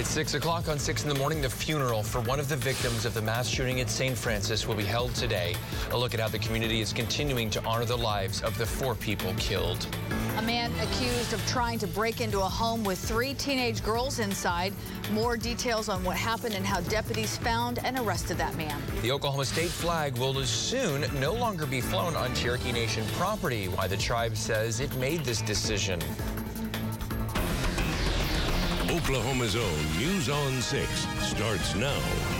It's 6 o'clock on 6 in the morning. The funeral for one of the victims of the mass shooting at St. Francis will be held today. A look at how the community is continuing to honor the lives of the 4 people killed. A man accused of trying to break into a home with 3 teenage girls inside. More details on what happened and how deputies found and arrested that man. The Oklahoma state flag will soon no longer be flown on Cherokee Nation property. Why the tribe says it made this decision. Oklahoma's own News on 6 starts now.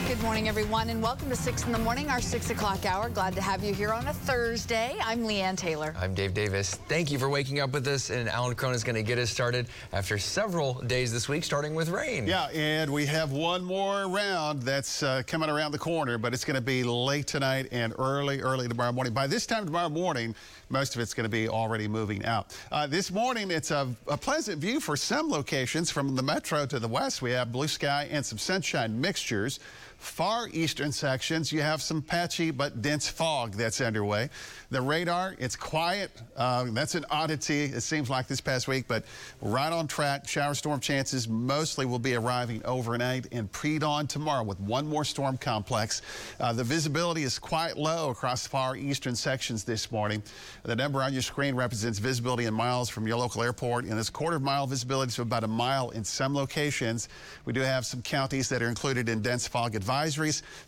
Good morning, everyone, and welcome to 6 in the morning, our 6 o'clock hour. Glad to have you here on a Thursday. I'm Leanne Taylor. I'm Dave Davis. Thank you for waking up with us, and Alan Crone is going to get us started after several days this week, starting with rain. Yeah, and we have one more round that's coming around the corner, but it's going to be late tonight and early tomorrow morning. By this time tomorrow morning, most of it's going to be already moving out. This morning, it's a pleasant view for some locations. From the metro to the west, we have blue sky and some sunshine mixtures. Far eastern sections, you have some patchy but dense fog that's underway. The radar, it's quiet. That's an oddity, it seems like, this past week, but right on track. Shower storm chances mostly will be arriving overnight and pre-dawn tomorrow with one more storm complex. The visibility is quite low across far eastern sections this morning. The number on your screen represents visibility in miles from your local airport, and this quarter-mile visibility to about a mile in some locations. We do have some counties that are included in dense fog advisory.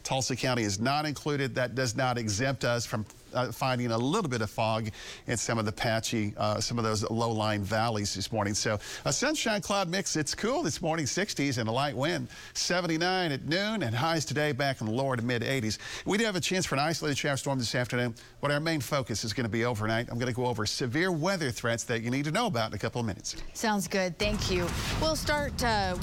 Tulsa County is not included. That does not exempt us from finding a little bit of fog in some of the patchy, some of those low-lying valleys this morning. So a sunshine cloud mix. It's cool this morning, 60s and a light wind, 79 at noon, and highs today back in the lower to mid 80s. We do have a chance for an isolated shower storm this afternoon, but our main focus is going to be overnight. I'm going to go over severe weather threats that you need to know about in a couple of minutes. Sounds good. Thank you. We'll start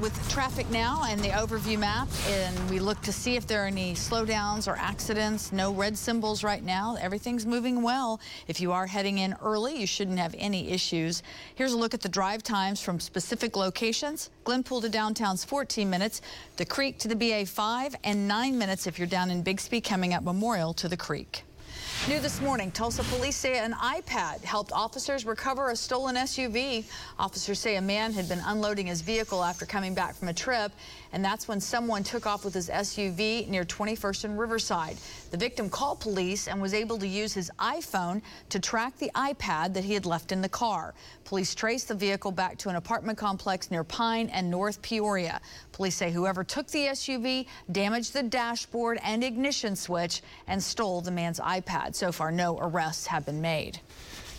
with traffic now and the overview map, and we look to see if there are any slowdowns or accidents. No red symbols right now. Everything's moving well. If you are heading in early, you shouldn't have any issues. Here's a look at the drive times from specific locations. Glenpool to downtown's 14 minutes, the Creek to the BA 5, and 9 minutes if you're down in Bixby coming up Memorial to the Creek. New this morning, Tulsa police say an iPad helped officers recover a stolen SUV. Officers say a man had been unloading his vehicle after coming back from a trip, and that's when someone took off with his SUV near 21st and Riverside. The victim called police and was able to use his iPhone to track the iPad that he had left in the car. Police traced the vehicle back to an apartment complex near Pine and North Peoria. Police say whoever took the SUV damaged the dashboard and ignition switch and stole the man's iPad. So far, no arrests have been made.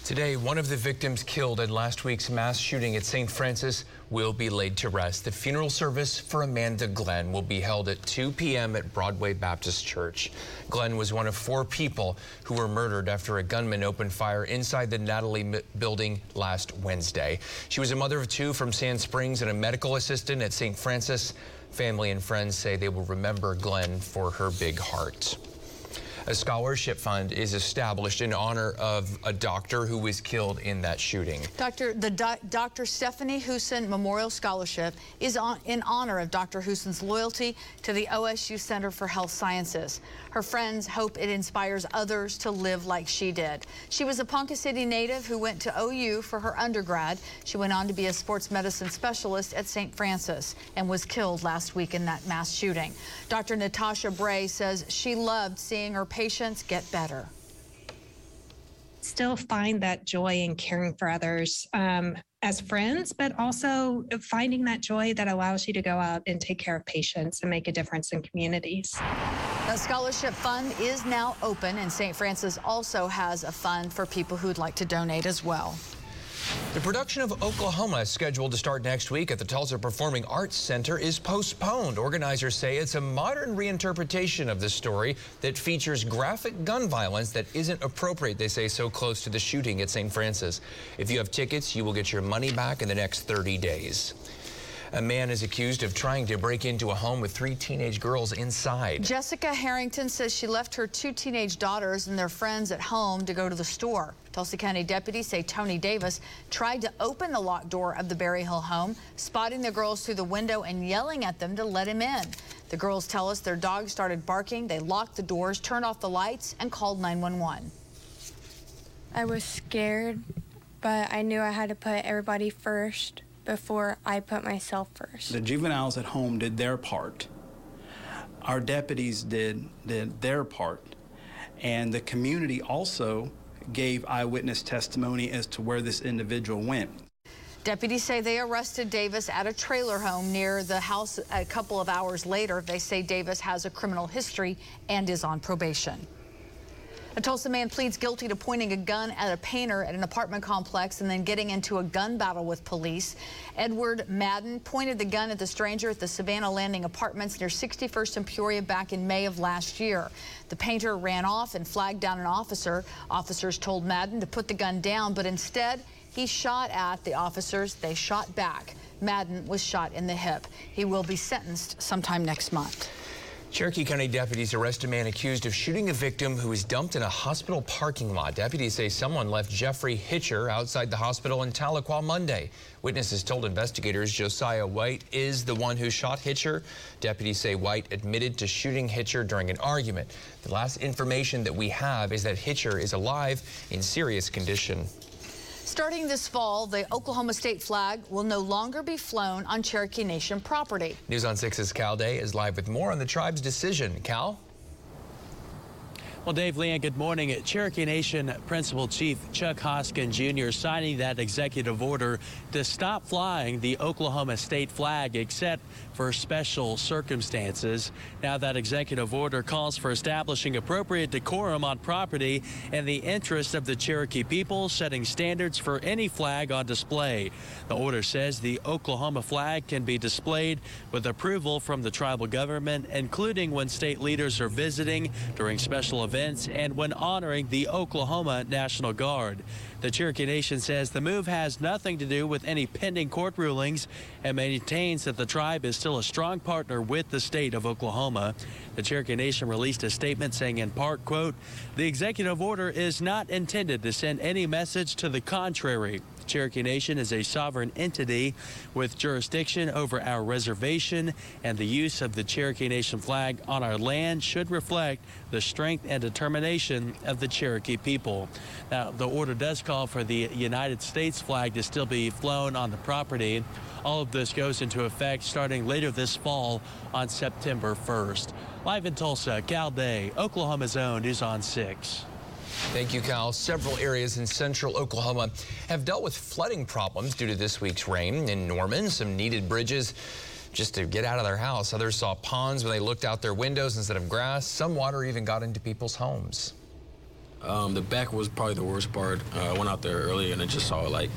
Today, one of the victims killed in last week's mass shooting at St. Francis will be laid to rest. The funeral service for Amanda Glenn will be held at 2 p.m. at Broadway Baptist Church. Glenn was one of 4 people who were murdered after a gunman opened fire inside the Natalie building last Wednesday. She was a mother of 2 from Sand Springs and a medical assistant at St. Francis. Family and friends say they will remember Glenn for her big heart. A scholarship fund is established in honor of a doctor who was killed in that shooting. Dr. Stephanie Husen Memorial Scholarship is in honor of Dr. Husen's loyalty to the OSU Center for Health Sciences. Her friends hope it inspires others to live like she did. She was a Ponca City native who went to OU for her undergrad. She went on to be a sports medicine specialist at St. Francis and was killed last week in that mass shooting. Dr. Natasha Bray says she loved seeing her patients get better. Still find that joy in caring for others as friends, but also finding that joy that allows you to go out and take care of patients and make a difference in communities. The scholarship fund is now open, and St. Francis also has a fund for people who'd like to donate as well. The production of Oklahoma, scheduled to start next week at the Tulsa Performing Arts Center, is postponed. Organizers say it's a modern reinterpretation of the story that features graphic gun violence that isn't appropriate, they say, so close to the shooting at St. Francis. If you have tickets, you will get your money back in the next 30 days. A man is accused of trying to break into a home with 3 teenage girls inside. Jessica Harrington says she left her 2 teenage daughters and their friends at home to go to the store. Tulsa County deputies say Tony Davis tried to open the locked door of the Berryhill home, spotting the girls through the window and yelling at them to let him in. The girls tell us their dog started barking. They locked the doors, turned off the lights, and called 911. I was scared, but I knew I had to put everybody first before I put myself first. The juveniles at home did their part. Our deputies did their part. And the community also gave eyewitness testimony as to where this individual went. Deputies say they arrested Davis at a trailer home near the house a couple of hours later. They say Davis has a criminal history and is on probation. A Tulsa man pleads guilty to pointing a gun at a painter at an apartment complex and then getting into a gun battle with police. Edward Madden pointed the gun at the stranger at the Savannah Landing Apartments near 61st and Peoria back in May of last year. The painter ran off and flagged down an officer. Officers told Madden to put the gun down, but instead he shot at the officers. They shot back. Madden was shot in the hip. He will be sentenced sometime next month. Cherokee County deputies arrest a man accused of shooting a victim who was dumped in a hospital parking lot. Deputies say someone left Jeffrey Hitcher outside the hospital in Tahlequah Monday. Witnesses told investigators Josiah White is the one who shot Hitcher. Deputies say White admitted to shooting Hitcher during an argument. The last information that we have is that Hitcher is alive in serious condition. Starting this fall, the Oklahoma state flag will no longer be flown on Cherokee Nation property. News on 6's Cal Day is live with more on the tribe's decision. Cal? Well, Dave, Leanne, good morning. Cherokee Nation Principal Chief Chuck Hoskin Jr. signing that executive order to stop flying the Oklahoma state flag except for special circumstances. Now that executive order calls for establishing appropriate decorum on property in the interest of the Cherokee people, setting standards for any flag on display. The order says the Oklahoma flag can be displayed with approval from the tribal government, including when state leaders are visiting, during special events, and when honoring the Oklahoma National Guard. The Cherokee Nation says the move has nothing to do with any pending court rulings and maintains that the tribe is still a strong partner with the state of Oklahoma. The Cherokee Nation released a statement saying in part, quote, "The executive order is not intended to send any message to the contrary. Cherokee Nation is a sovereign entity with jurisdiction over our reservation, and the use of the Cherokee Nation flag on our land should reflect the strength and determination of the Cherokee people." Now, the order does call for the United States flag to still be flown on the property. All of this goes into effect starting later this fall on September 1st. Live in Tulsa, Cal Day, Oklahoma's own News on 6. Thank you, Cal. Several areas in central Oklahoma have dealt with flooding problems due to this week's rain. In Norman, some needed bridges just to get out of their house. Others saw ponds when they looked out their windows instead of grass. Some water even got into people's homes. The back was probably the worst part. I went out there early and I just saw, like,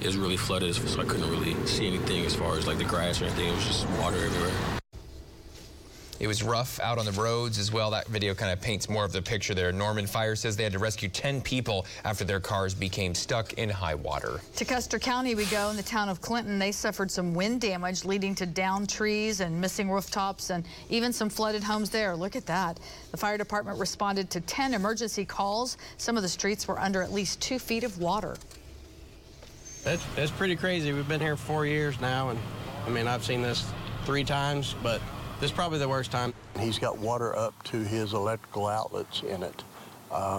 it was really flooded, so I couldn't really see anything as far as, like, the grass or anything. It was just water everywhere. It was rough out on the roads as well. That video kind of paints more of the picture there. Norman Fire says they had to rescue 10 people after their cars became stuck in high water. To Custer County we go in the town of Clinton. They suffered some wind damage leading to downed trees and missing rooftops and even some flooded homes there. Look at that. The fire department responded to 10 emergency calls. Some of the streets were under at least 2 feet of water. That's pretty crazy. We've been here 4 years now, and I mean, I've seen this 3 times, but this is probably the worst time. He's got water up to his electrical outlets in it.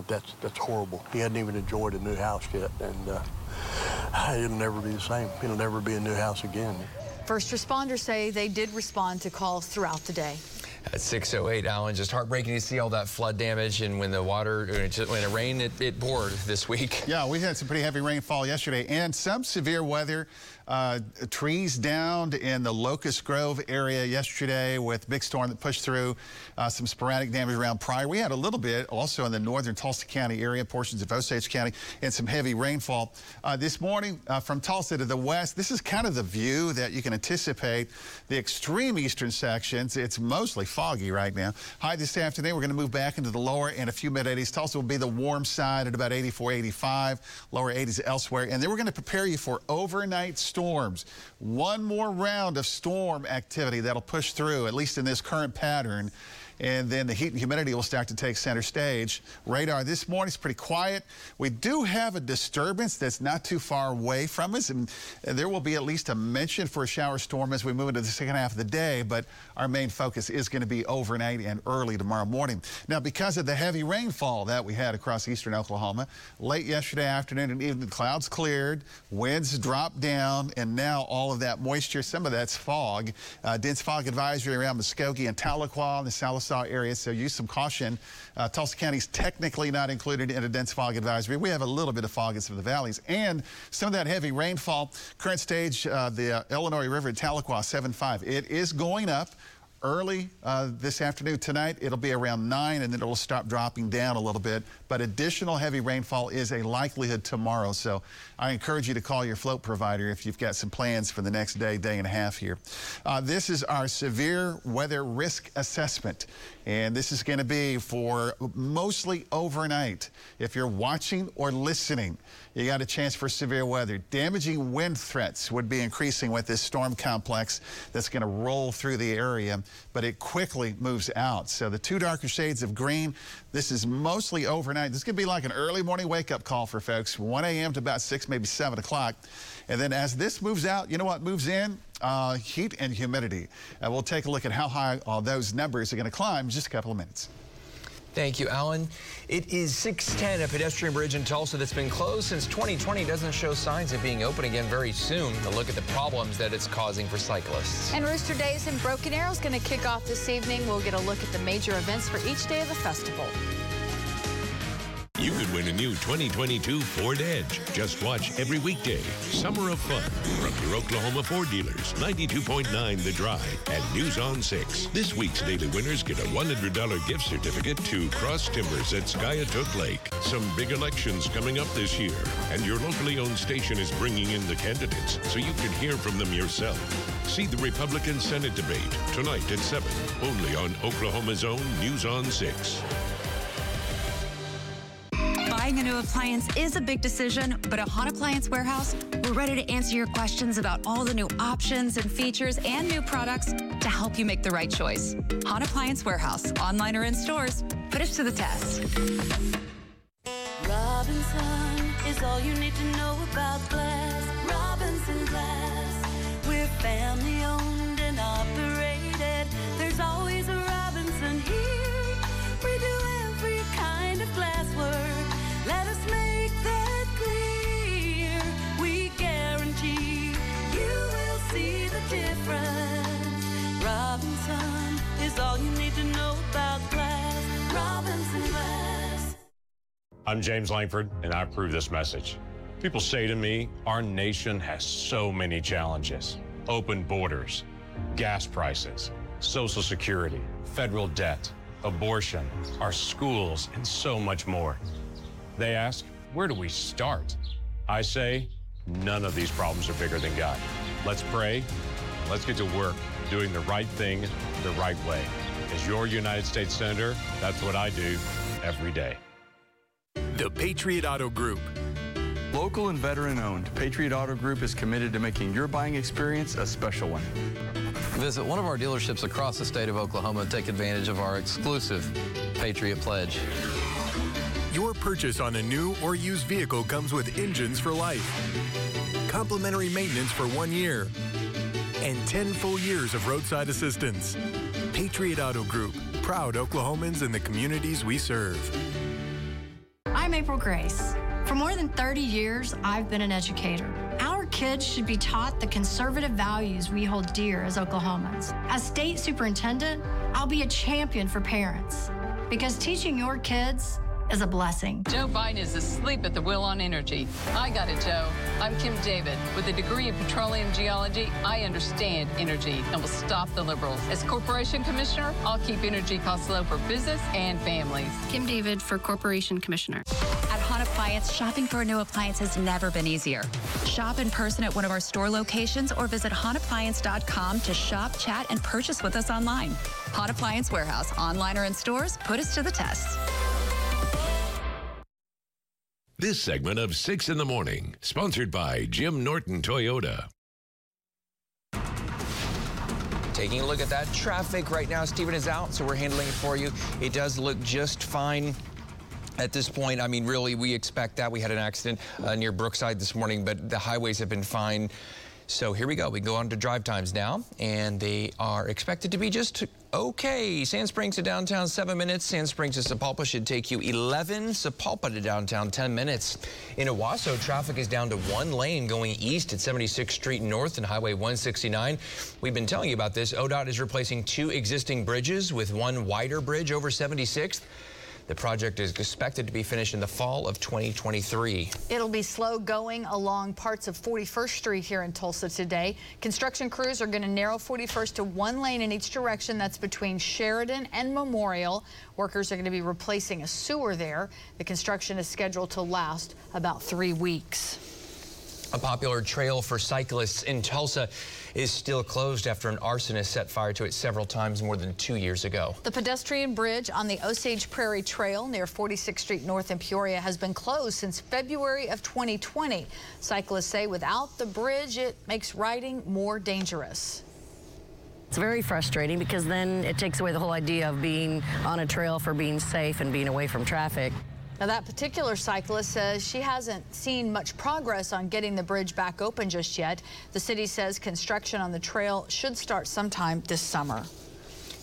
That's horrible. He hadn't even enjoyed a new house yet, and it'll never be the same. It'll never be a new house again. First responders say they did respond to calls throughout the day. At 6:08, Alan, just heartbreaking to see all that flood damage, and when it rained, it poured this week. Yeah, we had some pretty heavy rainfall yesterday, and some severe weather. Trees downed in the Locust Grove area yesterday with big storm that pushed through. Some sporadic damage around Pryor. We had a little bit also in the northern Tulsa County area, portions of Osage County, and some heavy rainfall. This morning from Tulsa to the west, this is kind of the view that you can anticipate. The extreme eastern sections, it's mostly foggy right now. High this afternoon, we're going to move back into the lower and a few mid-80s. Tulsa will be the warm side at about 84, 85, lower 80s elsewhere. And then we're going to prepare you for overnight storms. One more round of storm activity that'll push through, at least in this current pattern, and then the heat and humidity will start to take center stage. Radar this morning is pretty quiet. We do have a disturbance that's not too far away from us, and there will be at least a mention for a shower storm as we move into the second half of the day, but our main focus is going to be overnight and early tomorrow morning. Now, because of the heavy rainfall that we had across eastern Oklahoma late yesterday afternoon and evening, clouds cleared, winds dropped down, and now all of that moisture, some of that's fog, dense fog advisory around Muskogee and Tahlequah and the Salisaw area, so use some caution. Tulsa County's technically not included in a dense fog advisory. We have a little bit of fog in some of the valleys, and some of that heavy rainfall. Current stage, the Illinois River at Tahlequah, 7.5. It is going up. Early this afternoon, tonight, it'll be around 9, and then it'll stop dropping down a little bit. But additional heavy rainfall is a likelihood tomorrow, so I encourage you to call your float provider if you've got some plans for the next day, day and a half here. This is our severe weather risk assessment, and this is going to be for mostly overnight. If you're watching or listening, you got a chance for severe weather. Damaging wind threats would be increasing with this storm complex that's going to roll through the area, but it quickly moves out. So the two darker shades of green, this is mostly overnight. This could be like an early morning wake-up call for folks, 1 a.m. to about 6, maybe 7 o'clock. And then as this moves out, you know what moves in? Heat and humidity. We'll take a look at how high those numbers are going to climb in just a couple of minutes. Thank you, Alan. It is 6:10, a pedestrian bridge in Tulsa that's been closed since 2020 doesn't show signs of being open again very soon. A look at the problems that it's causing for cyclists. And Rooster Days and Broken Arrow is going to kick off this evening. We'll get a look at the major events for each day of the festival. You could win a new 2022 Ford Edge. Just watch every weekday. Summer of Fun from your Oklahoma Ford dealers. 92.9 The Drive and News on 6. This week's daily winners get a $100 gift certificate to Cross Timbers at Skyatook Lake. Some big elections coming up this year, and your locally owned station is bringing in the candidates so you can hear from them yourself. See the Republican Senate debate tonight at 7, only on Oklahoma's own News on 6. Buying a new appliance is a big decision, but at Hahn Appliance Warehouse, we're ready to answer your questions about all the new options and features and new products to help you make the right choice. Hahn Appliance Warehouse, online or in stores, put us to the test. Robinson is all you need to know about glass. Robinson Glass, we're family owned and operated. There's always a Robinson here. We do every kind of glass work. Let us make that clear. We guarantee you will see the difference. Robinson is all you need to know about glass. Robinson Glass. I'm James Langford, and I approve this message. People say to me, our nation has so many challenges. Open borders, gas prices, Social Security, federal debt, abortion, our schools, and so much more. They ask, where do we start? I say, none of these problems are bigger than God. Let's pray. Let's get to work doing the right thing the right way. As your United States Senator, that's what I do every day. The Patriot Auto Group. Local and veteran-owned, Patriot Auto Group is committed to making your buying experience a special one. Visit one of our dealerships across the state of Oklahoma and take advantage of our exclusive Patriot Pledge. Your purchase on a new or used vehicle comes with engines for life, complimentary maintenance for 1 year, and 10 full years of roadside assistance. Patriot Auto Group, proud Oklahomans and the communities we serve. I'm April Grace. For more than 30 years, I've been an educator. Our kids should be taught the conservative values we hold dear as Oklahomans. As state superintendent, I'll be a champion for parents, because teaching your kids is a blessing. Joe Biden is asleep at the wheel on energy. I got it, Joe. I'm Kim David. With a degree in petroleum geology, I understand energy and will stop the liberals. As Corporation Commissioner, I'll keep energy costs low for business and families. Kim David for Corporation Commissioner. At Hahn Appliance, shopping for a new appliance has never been easier. Shop in person at one of our store locations or visit hahnappliance.com to shop, chat, and purchase with us online. Hahn Appliance Warehouse, online or in stores, put us to the test. This segment of 6 in the Morning, sponsored by Jim Norton Toyota. Taking a look at that traffic right now. Stephen is out, so we're handling it for you. It does look just fine at this point. I mean, really, we expect that. We had an accident near Brookside this morning, but the highways have been fine. So here we go. We go on to drive times now, and they are expected to be just okay. Sand Springs to downtown, 7 minutes. Sand Springs to Sepulpa should take you 11. Sepulpa to downtown, 10 minutes. In Owasso, traffic is down to one lane going east at 76th Street North and Highway 169. We've been telling you about this. ODOT is replacing two existing bridges with one wider bridge over 76th. The project is expected to be finished in the fall of 2023. It'll be slow going along parts of 41st Street here in Tulsa today. Construction crews are going to narrow 41st to one lane in each direction. That's between Sheridan and Memorial. Workers are going to be replacing a sewer there. The construction is scheduled to last about 3 weeks. A popular trail for cyclists in Tulsa is still closed after an arsonist set fire to it several times more than 2 years ago. The pedestrian bridge on the Osage Prairie Trail near 46th Street North in Peoria has been closed since February of 2020. Cyclists say without the bridge, it makes riding more dangerous. It's very frustrating because then it takes away the whole idea of being on a trail for being safe and being away from traffic. Now, that particular cyclist says she hasn't seen much progress on getting the bridge back open just yet. The city says construction on the trail should start sometime this summer.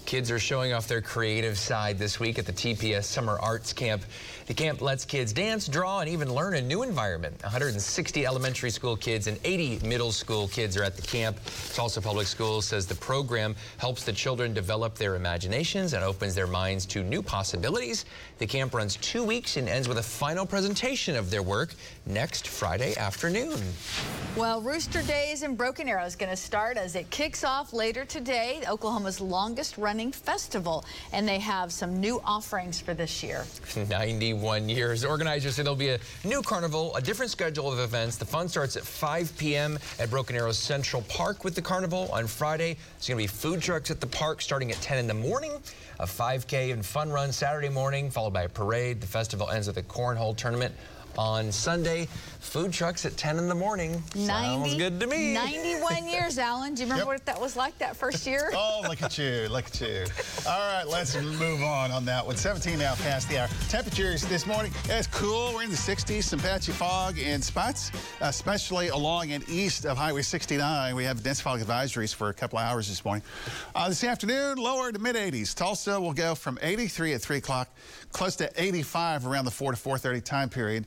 Kids are showing off their creative side this week at the TPS Summer Arts Camp. The camp lets kids dance, draw, and even learn a new environment. 160 elementary school kids and 80 middle school kids are at the camp. Tulsa Public Schools says the program helps the children develop their imaginations and opens their minds to new possibilities. The camp runs 2 weeks and ends with a final presentation of their work next Friday afternoon. Well, Rooster Days in Broken Arrow is going to start as it kicks off later today, Oklahoma's longest run festival, and they have some new offerings for this year. 91 years. Organizers say there'll be a new carnival, a different schedule of events. The fun starts at 5 p.m. at Broken Arrow Central Park with the carnival on Friday. There's going to be food trucks at the park starting at 10 in the morning, a 5K and fun run Saturday morning, followed by a parade. The festival ends with a cornhole tournament on Sunday. Food trucks at 10 in the morning. Sounds good to me. 91 years, Alan. Do you remember what that was like that first year? Oh, look at you. Look at you. All right, let's move on that one. 17 now past the hour. Temperatures this morning, it's cool. We're in the 60s, some patchy fog in spots, especially along and east of Highway 69. We have dense fog advisories for a couple of hours this morning. This afternoon, lower to mid-80s. Tulsa will go from 83 at 3 o'clock, close to 85 around the 4 to 4:30 time period.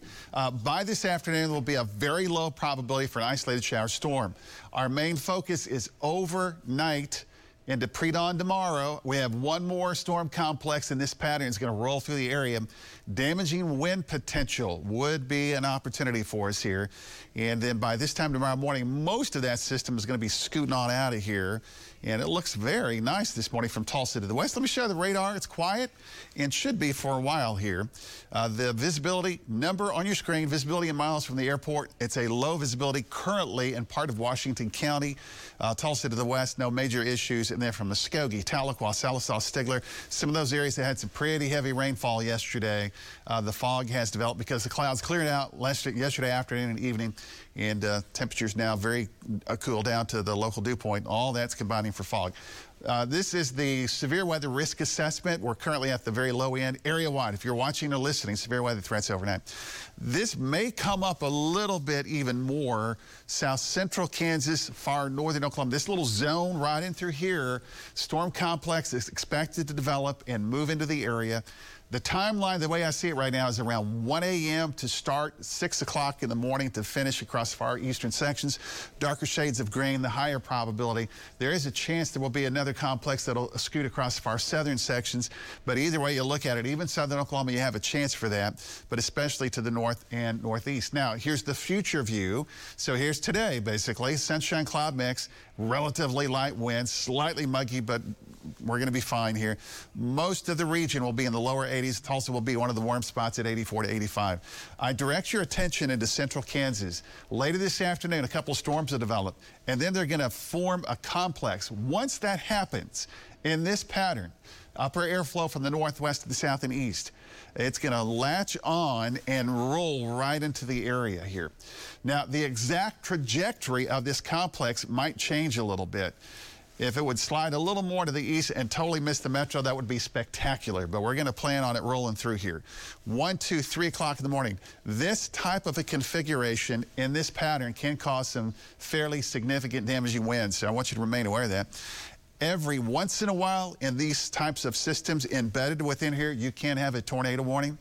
By this afternoon, there will be a very low probability for an isolated shower storm. Our main focus is overnight into pre-dawn tomorrow. We have one more storm complex, and this pattern is going to roll through the area. Damaging wind potential would be an opportunity for us here. And then by this time tomorrow morning, most of that system is going to be scooting on out of here. And it looks very nice this morning from Tulsa to the west. Let me show you the radar. It's quiet and should be for a while here. The visibility number on your screen, visibility in miles from the airport. It's a low visibility currently in part of Washington County. Tulsa to the west, no major issues. And then from Muskogee, Tahlequah, Salisaw, Stigler, some of those areas that had some pretty heavy rainfall yesterday. The fog has developed because the clouds cleared out yesterday afternoon and evening. And temperatures now very cool down to the local dew point. All that's combining for fog. This is the severe weather risk assessment. We're currently at the very low end area-wide. If you're watching or listening, severe weather threats overnight. This may come up a little bit even more. South central Kansas, far northern Oklahoma. This little zone right in through here, storm complex is expected to develop and move into the area. The timeline, the way I see it right now, is around 1 a.m. to start, 6 o'clock in the morning to finish across far eastern sections. Darker shades of green, the higher probability. There is a chance there will be another complex that will scoot across far southern sections. But either way you look at it, even southern Oklahoma, you have a chance for that, but especially to the north and northeast. Now, here's the future view. So here's today, basically. Sunshine cloud mix, relatively light winds, slightly muggy, but we're going to be fine here. Most of the region will be in the lower 80s. Tulsa will be one of the warm spots at 84 to 85. I direct your attention into central Kansas. Later this afternoon, a couple storms will develop, and then they're going to form a complex. Once that happens in this pattern, upper airflow from the northwest to the south and east, it's going to latch on and roll right into the area here. Now, the exact trajectory of this complex might change a little bit. If it would slide a little more to the east and totally miss the metro, that would be spectacular. But we're going to plan on it rolling through here. 1, 2, 3 o'clock in the morning. This type of a configuration in this pattern can cause some fairly significant damaging winds. So I want you to remain aware of that. Every once in a while in these types of systems embedded within here, you can have a tornado warning.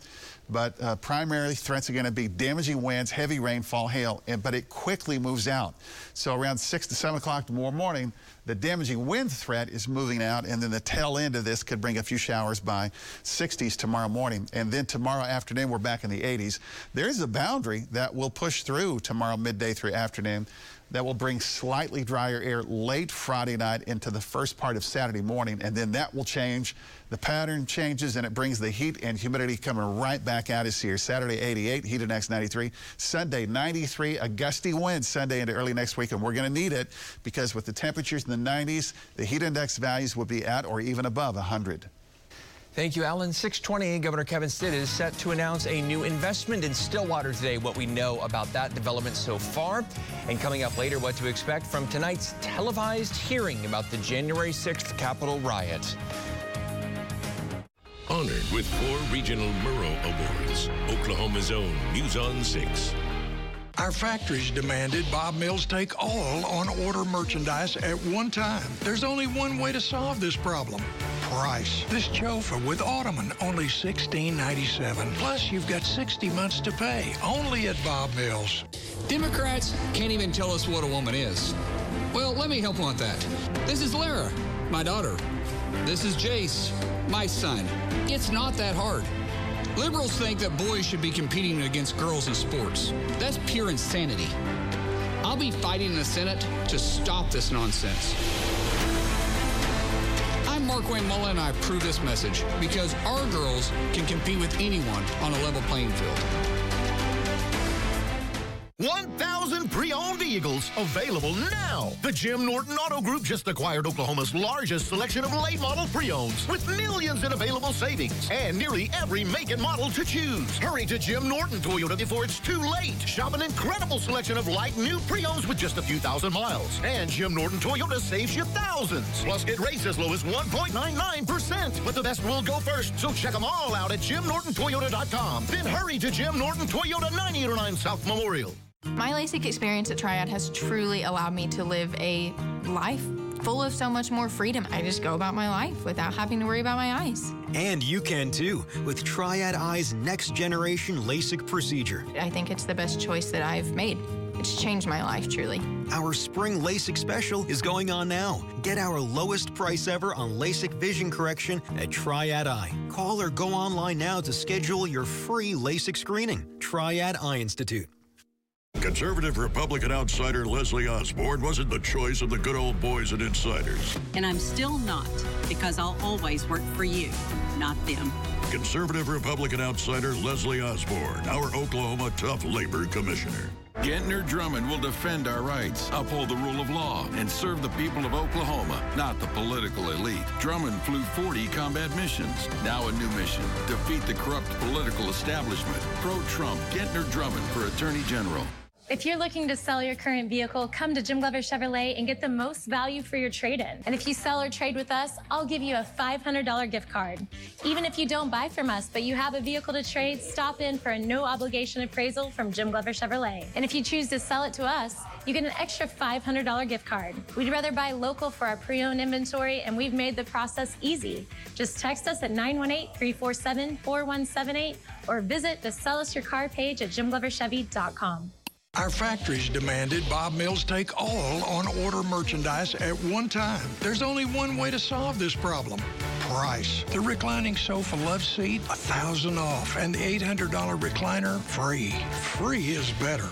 But primarily threats are going to be damaging winds, heavy rainfall, hail, but it quickly moves out. So around 6 to 7 o'clock tomorrow morning, the damaging wind threat is moving out, and then the tail end of this could bring a few showers by 60s tomorrow morning. And then tomorrow afternoon, we're back in the 80s. There is a boundary that will push through tomorrow midday through afternoon that will bring slightly drier air late Friday night into the first part of Saturday morning, and then that will change. The pattern changes, and it brings the heat and humidity coming right back out this year. Saturday, 88, heat index 93. Sunday, 93, a gusty wind Sunday into early next week, and we're going to need it because with the temperatures in the 90s, the heat index values will be at or even above 100. Thank you, Alan. 6:20, Governor Kevin Stitt is set to announce a new investment in Stillwater today, what we know about that development so far. And coming up later, what to expect from tonight's televised hearing about the January 6th Capitol riot. Honored with 4 regional Murrow Awards, Oklahoma's own News on 6. Our factories demanded Bob Mills take all on-order merchandise at one time. There's only one way to solve this problem. Price. This chofa with ottoman, only $16.97. Plus, you've got 60 months to pay, only at Bob Mills. Democrats can't even tell us what a woman is. Well, let me help on that. This is Lara, my daughter. This is Jace, my son. It's not that hard. Liberals think that boys should be competing against girls in sports. That's pure insanity. I'll be fighting in the Senate to stop this nonsense. I'm Markwayne Mullin, and I approve this message because our girls can compete with anyone on a level playing field. 1,000 pre-owned vehicles available now. The Jim Norton Auto Group just acquired Oklahoma's largest selection of late-model pre-owns with millions in available savings and nearly every make and model to choose. Hurry to Jim Norton Toyota before it's too late. Shop an incredible selection of light new pre-owns with just a few thousand miles. And Jim Norton Toyota saves you thousands. Plus, it rates as low as 1.99%. But the best will go first, so check them all out at JimNortonToyota.com. Then hurry to Jim Norton Toyota, 909 South Memorial. My LASIK experience at Triad has truly allowed me to live a life full of so much more freedom. I just go about my life without having to worry about my eyes. And you can too with Triad Eye's next generation LASIK procedure. I think it's the best choice that I've made. It's changed my life, truly. Our spring LASIK special is going on now. Get our lowest price ever on LASIK vision correction at Triad Eye. Call or go online now to schedule your free LASIK screening. Triad Eye Institute. Conservative Republican outsider Leslie Osborne wasn't the choice of the good old boys and insiders. And I'm still not, because I'll always work for you, not them. Conservative Republican outsider Leslie Osborne, our Oklahoma tough labor commissioner. Gentner Drummond will defend our rights, uphold the rule of law, and serve the people of Oklahoma, not the political elite. Drummond flew 40 combat missions. Now a new mission, defeat the corrupt political establishment. Pro-Trump, Gentner Drummond for Attorney General. If you're looking to sell your current vehicle, come to Jim Glover Chevrolet and get the most value for your trade-in. And if you sell or trade with us, I'll give you a $500 gift card. Even if you don't buy from us, but you have a vehicle to trade, stop in for a no-obligation appraisal from Jim Glover Chevrolet. And if you choose to sell it to us, you get an extra $500 gift card. We'd rather buy local for our pre-owned inventory, and we've made the process easy. Just text us at 918-347-4178 or visit the Sell Us Your Car page at jimgloverchevy.com. Our factories demanded Bob Mills take all on-order merchandise at one time. There's only one way to solve this problem. Price. The reclining sofa love seat, $1,000 off, and the $800 recliner, free. Free is better.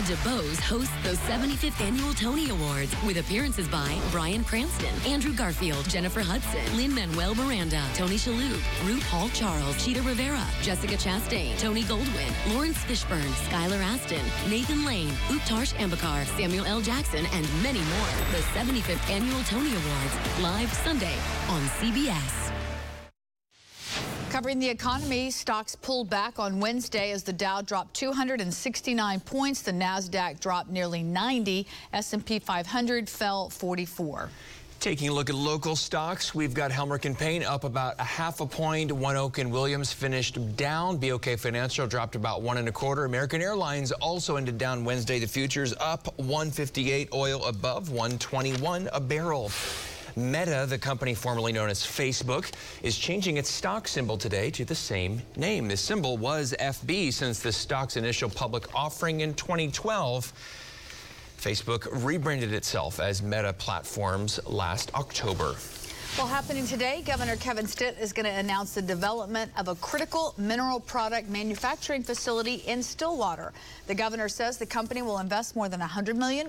DeBose hosts the 75th Annual Tony Awards with appearances by Bryan Cranston, Andrew Garfield, Jennifer Hudson, Lin-Manuel Miranda, Tony Shalhoub, RuPaul Charles, Cheetah Rivera, Jessica Chastain, Tony Goldwyn, Lawrence Fishburne, Skylar Astin, Nathan Lane, Utkarsh Ambikar, Samuel L. Jackson, and many more. The 75th Annual Tony Awards, live Sunday on CBS. Covering the economy, stocks pulled back on Wednesday as the Dow dropped 269 points, the Nasdaq dropped nearly 90, S&P 500 fell 44. Taking a look at local stocks, we've got Helmerich and Payne up about a half a point. One Oak and Williams finished down. BOK Financial dropped about 1.25. American Airlines also ended down Wednesday. The futures up 158, oil above 121 a barrel. Meta, the company formerly known as Facebook, is changing its stock symbol today to the same name. The symbol was FB since the stock's initial public offering in 2012. Facebook rebranded itself as Meta Platforms last October. Well, happening today, Governor Kevin Stitt is going to announce the development of a critical mineral product manufacturing facility in Stillwater. The governor says the company will invest more than $100 million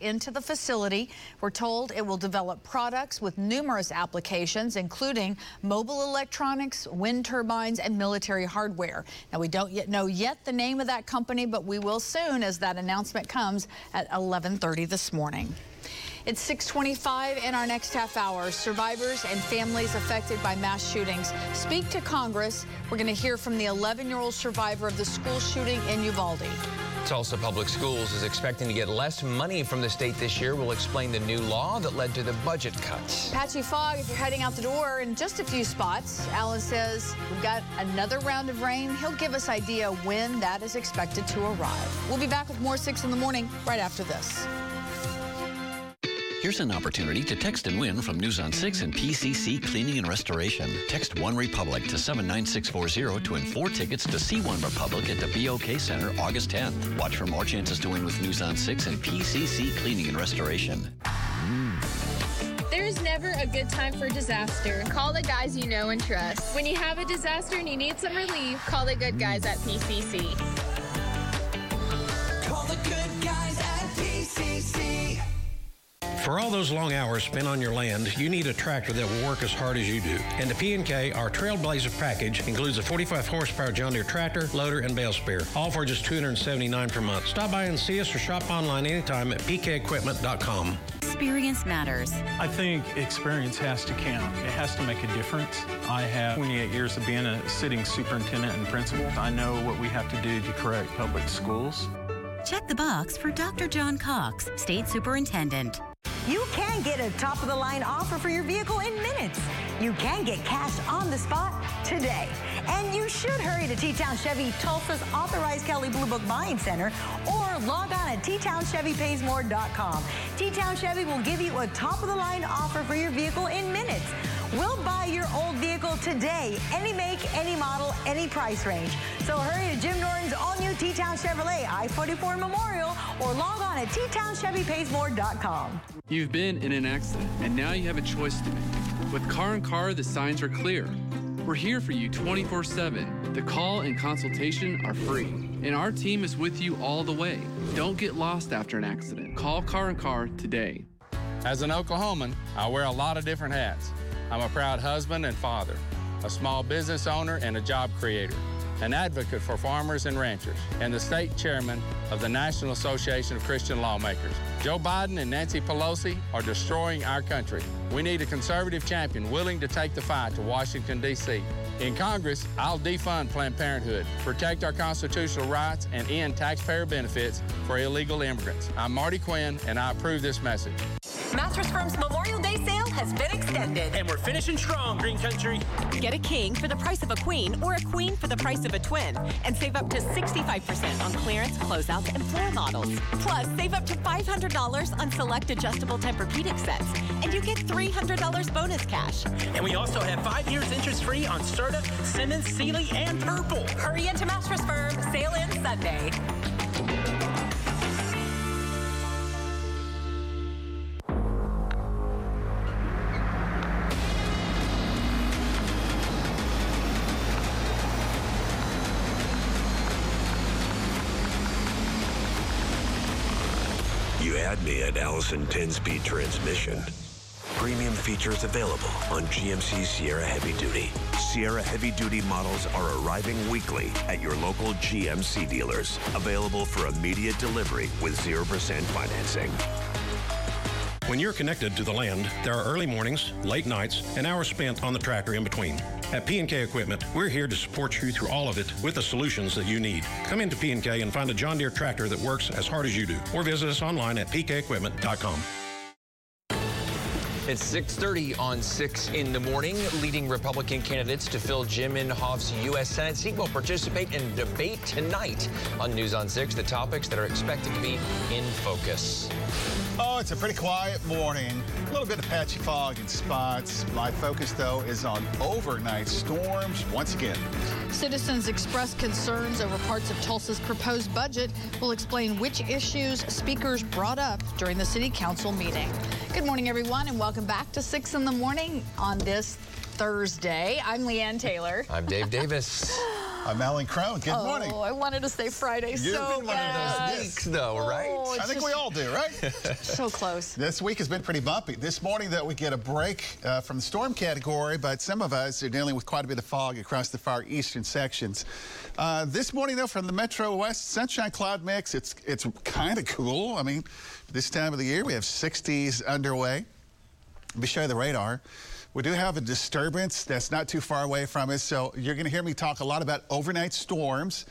into the facility. We're told it will develop products with numerous applications, including mobile electronics, wind turbines, and military hardware. Now, we don't yet know the name of that company, but we will soon as that announcement comes at 11:30 this morning. It's 6:25 in our next half hour. Survivors and families affected by mass shootings speak to Congress. We're going to hear from the 11-year-old survivor of the school shooting in Uvalde. Tulsa Public Schools is expecting to get less money from the state this year. We'll explain the new law that led to the budget cuts. Patchy fog if you're heading out the door in just a few spots. Alan says we've got another round of rain. He'll give us idea when that is expected to arrive. We'll be back with more 6 in the morning right after this. Here's an opportunity to text and win from News on 6 and PCC Cleaning and Restoration. Text One Republic to 79640 to win 4 tickets to see One Republic at the BOK Center August 10th. Watch for more chances to win with News on 6 and PCC Cleaning and Restoration. There's never a good time for disaster. Call the guys you know and trust. When you have a disaster and you need some relief, call the good guys at PCC. Call the good guys at PCC. For all those long hours spent on your land, you need a tractor that will work as hard as you do. And the P&K, our Trailblazer package, includes a 45-horsepower John Deere tractor, loader, and bale spear, all for just $279 per month. Stop by and see us or shop online anytime at pkequipment.com. Experience matters. I think experience has to count. It has to make a difference. I have 28 years of being a sitting superintendent and principal. I know what we have to do to correct public schools. Check the box for Dr. John Cox, State Superintendent. You can get a top-of-the-line offer for your vehicle in minutes. You can get cash on the spot today. And you should hurry to T-Town Chevy, Tulsa's authorized Kelley Blue Book Buying Center, or log on at TTownChevyPaysMore.com. T-Town Chevy will give you a top-of-the-line offer for your vehicle in minutes. We'll buy your old vehicle today, any make, any model, any price range. So hurry to Jim Norton's all-new T-Town Chevrolet I-44 Memorial, or log on at TTownChevyPaysMore.com. You've been in an accident, and now you have a choice to make. With Car and Car, the signs are clear. We're here for you 24/7. The call and consultation are free, and our team is with you all the way. Don't get lost after an accident. Call Car and Car today. As an Oklahoman, I wear a lot of different hats. I'm a proud husband and father, a small business owner and a job creator, an advocate for farmers and ranchers, and the state chairman of the National Association of Christian Lawmakers. Joe Biden and Nancy Pelosi are destroying our country. We need a conservative champion willing to take the fight to Washington, D.C. In Congress, I'll defund Planned Parenthood, protect our constitutional rights, and end taxpayer benefits for illegal immigrants. I'm Marty Quinn, and I approve this message. Masters Firm's Memorial Day sale has been extended. And we're finishing strong, Green Country. Get a king for the price of a queen or a queen for the price of a twin. And save up to 65% on clearance, closeouts, and floor models. Plus, save up to $500 on select adjustable Tempur-Pedic sets. And you get $300 bonus cash. And we also have 5 years interest-free on Serta, Simmons, Sealy, and Purple. Hurry into Masters Firm. Sale ends Sunday. Me at Allison 10-speed transmission. Premium features available on GMC Sierra Heavy Duty. Sierra Heavy Duty models are arriving weekly at your local GMC dealers. Available for immediate delivery with 0% financing. When you're connected to the land, there are early mornings, late nights, and hours spent on the track or in between. At P&K Equipment, we're here to support you through all of it with the solutions that you need. Come into P&K and find a John Deere tractor that works as hard as you do, or visit us online at pkequipment.com. It's 6:30 on 6 in the morning. Leading Republican candidates to fill Jim Inhofe's U.S. Senate seat will participate in a debate tonight on News on 6, the topics that are expected to be in focus. Oh, it's a pretty quiet morning. A little bit of patchy fog in spots. My focus, though, is on overnight storms once again. Citizens expressed concerns over parts of Tulsa's proposed budget. We'll explain which issues speakers brought up during the city council meeting. Good morning, everyone, and welcome back to 6 in the morning on this Thursday. I'm Leanne Taylor. I'm Dave Davis. I'm Alan Crone. Good morning. Oh, I wanted to say Friday. You've been one of those weeks, though, right? Oh, I think we all do, right? So close. This week has been pretty bumpy. This morning, though, we get a break from the storm category, but some of us are dealing with quite a bit of fog across the far eastern sections. This morning, though, from the Metro West sunshine cloud mix, it's kind of cool. I mean, this time of the year, we have 60s underway. Let me show you the radar. We do have a disturbance that's not too far away from us, so you're going to hear me talk a lot about overnight storms,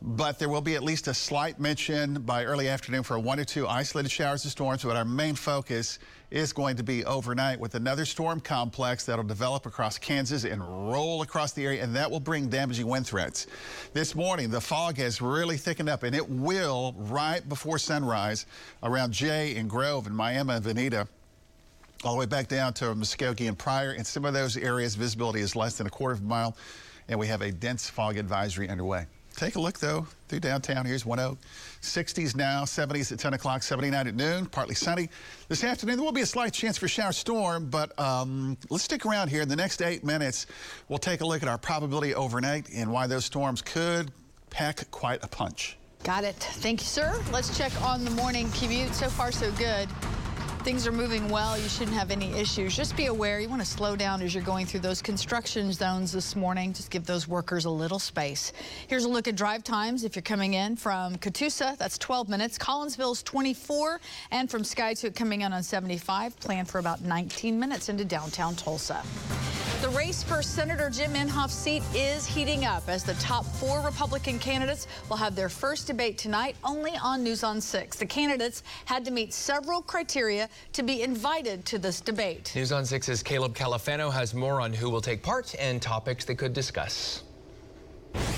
but there will be at least a slight mention by early afternoon for 1 or 2 isolated showers and storms, but our main focus is going to be overnight with another storm complex that'll develop across Kansas and roll across the area, and that will bring damaging wind threats. This morning, the fog has really thickened up, and it will right before sunrise around Jay and Grove and Miami and Veneta, all the way back down to Muskogee and Pryor. In some of those areas, visibility is less than a quarter of a mile, and we have a dense fog advisory underway. Take a look, though, through downtown. Here's 10. 60s now, 70s at 10 o'clock, 79 at noon, partly sunny. This afternoon, there will be a slight chance for a shower storm, but let's stick around here. In the next 8 minutes, we'll take a look at our probability overnight and why those storms could pack quite a punch. Got it. Thank you, sir. Let's check on the morning commute. So far, so good. Things are moving well. You shouldn't have any issues. Just be aware you want to slow down as you're going through those construction zones this morning. Just give those workers a little space. Here's a look at drive times. If you're coming in from Catoosa, that's 12 minutes. Collinsville's 24. And from Skytook coming in on 75, plan for about 19 minutes into downtown Tulsa. The race for Senator Jim Inhofe's seat is heating up as the top 4 Republican candidates will have their first debate tonight only on News on 6. The candidates had to meet several criteria to be invited to this debate. News on 6's Caleb Califano has more on who will take part and topics they could discuss.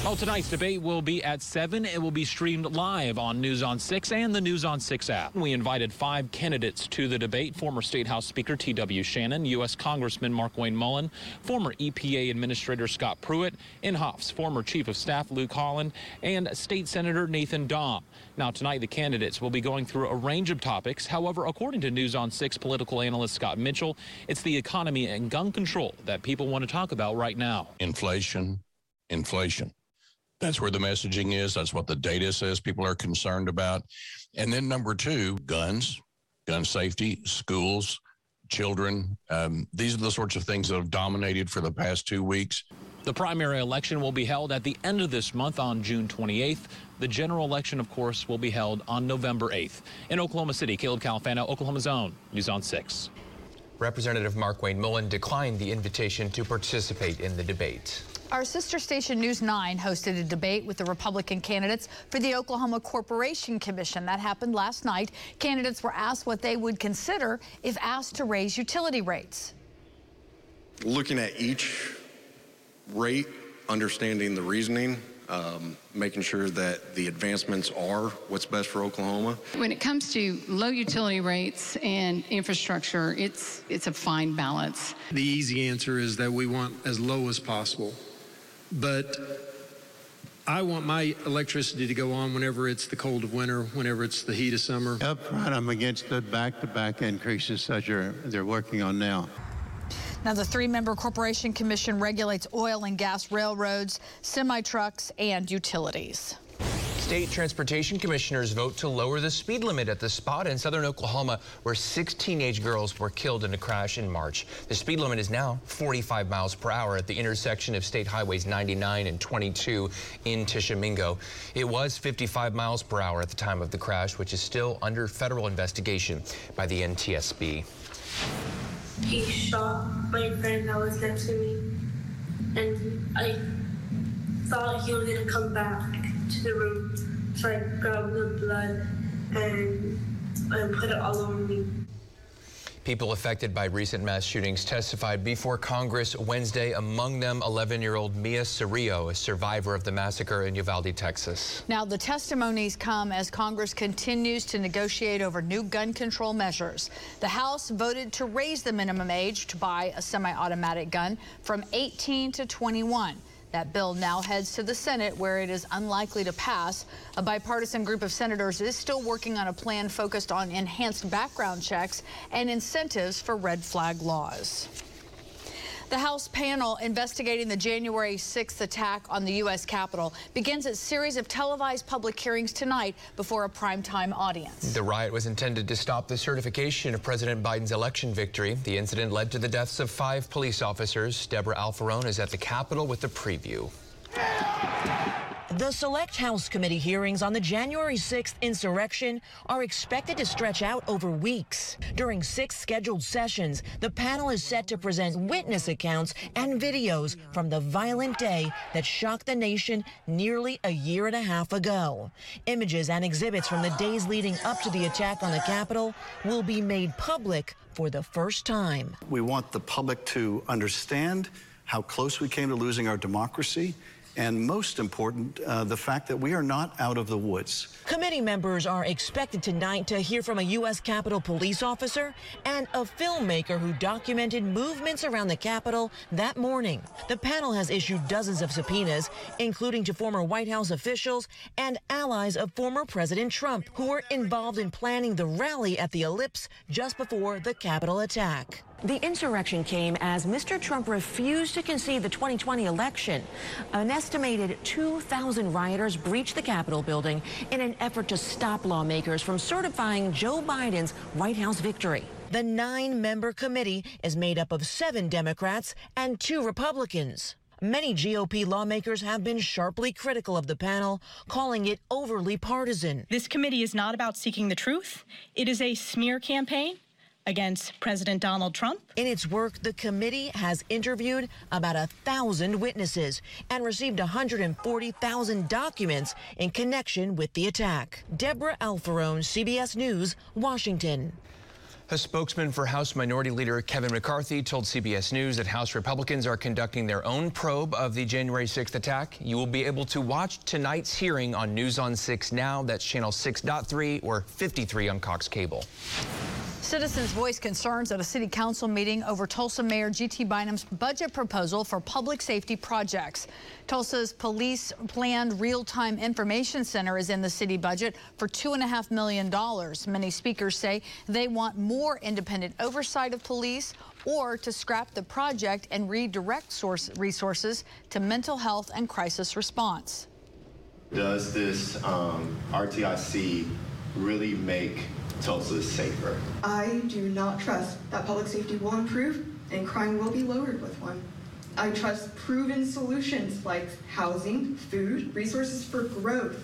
Well, tonight's debate will be at 7. It will be streamed live on News on 6 and the News on 6 app. We invited 5 candidates to the debate: former State House Speaker T.W. Shannon, U.S. Congressman Markwayne Mullin, former EPA Administrator Scott Pruitt, Inhofe's former Chief of Staff Luke Holland, and State Senator Nathan Daum. Now, tonight, the candidates will be going through a range of topics. However, according to News on 6 political analyst Scott Mitchell, it's the economy and gun control that people want to talk about right now. Inflation. That's where the messaging is. That's what the data says people are concerned about. And then number 2, guns, gun safety, schools, children. These are the sorts of things that have dominated for the past 2 weeks. The primary election will be held at the end of this month on June 28th. The general election, of course, will be held on November 8th. In Oklahoma City, Caleb Califano, Oklahoma's own News on 6. Representative Markwayne Mullin declined the invitation to participate in the debate. Our sister station News 9 hosted a debate with the Republican candidates for the Oklahoma Corporation Commission. That happened last night. Candidates were asked what they would consider if asked to raise utility rates. Looking at each rate, understanding the reasoning, making sure that the advancements are what's best for Oklahoma. When it comes to low utility rates and infrastructure, it's a fine balance. The easy answer is that we want as low as possible. But I want my electricity to go on whenever it's the cold of winter, whenever it's the heat of summer. Up front, I'm against the back-to-back increases such as they're working on now. Now, the 3-member Corporation Commission regulates oil and gas railroads, semi-trucks, and utilities. State Transportation Commissioners vote to lower the speed limit at the spot in southern Oklahoma where 6 teenage girls were killed in a crash in March. The speed limit is now 45 miles per hour at the intersection of State Highways 99 and 22 in Tishomingo. It was 55 miles per hour at the time of the crash, which is still under federal investigation by the NTSB. He shot my friend that was next to me, and I thought he was gonna come back to the room, so I grabbed the blood and put it all over me. People affected by recent mass shootings testified before Congress Wednesday, among them 11-year-old Mia Cerrillo, a survivor of the massacre in Uvalde, Texas. Now, the testimonies come as Congress continues to negotiate over new gun control measures. The House voted to raise the minimum age to buy a semi-automatic gun from 18 to 21. That bill now heads to the Senate, where it is unlikely to pass. A bipartisan group of senators is still working on a plan focused on enhanced background checks and incentives for red flag laws. The House panel investigating the January 6th attack on the U.S. Capitol begins its series of televised public hearings tonight before a primetime audience. The riot was intended to stop the certification of President Biden's election victory. The incident led to the deaths of 5 police officers. Deborah Alfarone is at the Capitol with the preview. The Select House Committee hearings on the January 6th insurrection are expected to stretch out over weeks. During 6 scheduled sessions, the panel is set to present witness accounts and videos from the violent day that shocked the nation nearly a year and a half ago. Images and exhibits from the days leading up to the attack on the Capitol will be made public for the first time. We want the public to understand how close we came to losing our democracy, and most important, the fact that we are not out of the woods. Committee members are expected tonight to hear from a U.S. Capitol police officer and a filmmaker who documented movements around the Capitol that morning. The panel has issued dozens of subpoenas, including to former White House officials and allies of former President Trump, who were involved in planning the rally at the Ellipse just before the Capitol attack. The insurrection came as Mr. Trump refused to concede the 2020 election. An estimated 2,000 rioters breached the Capitol building in an effort to stop lawmakers from certifying Joe Biden's White House victory. The 9-member committee is made up of 7 Democrats and 2 Republicans. Many GOP lawmakers have been sharply critical of the panel, calling it overly partisan. This committee is not about seeking the truth. It is a smear campaign against President Donald Trump. In its work, the committee has interviewed about 1,000 witnesses and received 140,000 documents in connection with the attack. Deborah Alfarone, CBS News, Washington. A spokesman for House Minority Leader Kevin McCarthy told CBS News that House Republicans are conducting their own probe of the January 6th attack. You will be able to watch tonight's hearing on News on 6 Now. That's channel 6.3 or 53 on Cox Cable. Citizens voiced concerns at a city council meeting over Tulsa Mayor G.T. Bynum's budget proposal for public safety projects. Tulsa's police planned real-time information center is in the city budget for $2.5 million. Many speakers say they want more independent oversight of police or to scrap the project and redirect resources to mental health and crisis response. Does this RTIC really make Tulsa is safer? I do not trust that public safety will improve and crime will be lowered with one. I trust proven solutions like housing, food, resources for growth.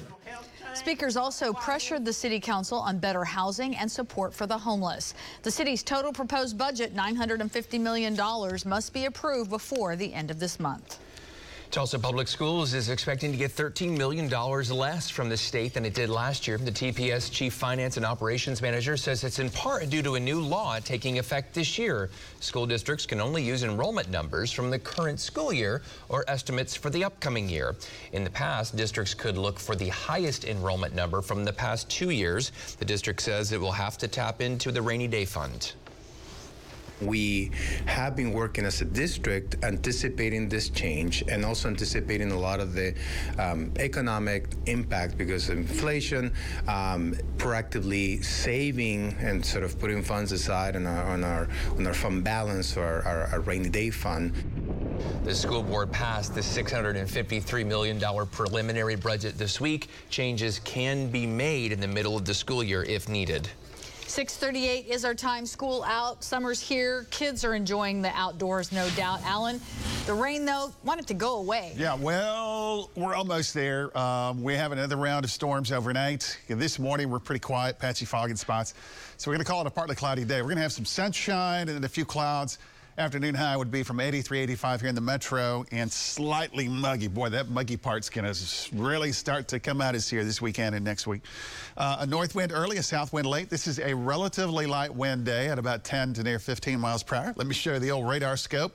Speakers also pressured the city council on better housing and support for the homeless. The city's total proposed budget, $950 million, must be approved before the end of this month. Tulsa Public Schools is expecting to get $13 million less from the state than it did last year. The TPS Chief Finance and Operations Manager says it's in part due to a new law taking effect this year. School districts can only use enrollment numbers from the current school year or estimates for the upcoming year. In the past, districts could look for the highest enrollment number from the past 2 years. The district says it will have to tap into the rainy day fund. We have been working as a district anticipating this change and also anticipating a lot of the economic impact because of inflation, proactively saving and sort of putting funds aside on our fund balance or our rainy day fund. The school board passed the $653 million preliminary budget this week. Changes can be made in the middle of the school year if needed. 6:38 is our time. School out. Summer's here. Kids are enjoying the outdoors, no doubt. Alan, the rain, though, wanted to go away. Yeah, well, we're almost there. We have another round of storms overnight. This morning, we're pretty quiet, patchy fog in spots. So we're going to call it a partly cloudy day. We're going to have some sunshine and a few clouds. Afternoon high would be from 83, 85 here in the metro and slightly muggy. Boy, that muggy part's going to really start to come out here this weekend and next week. A north wind early, a south wind late. This is a relatively light wind day at about 10 to near 15 miles per hour. Let me show you the old radar scope.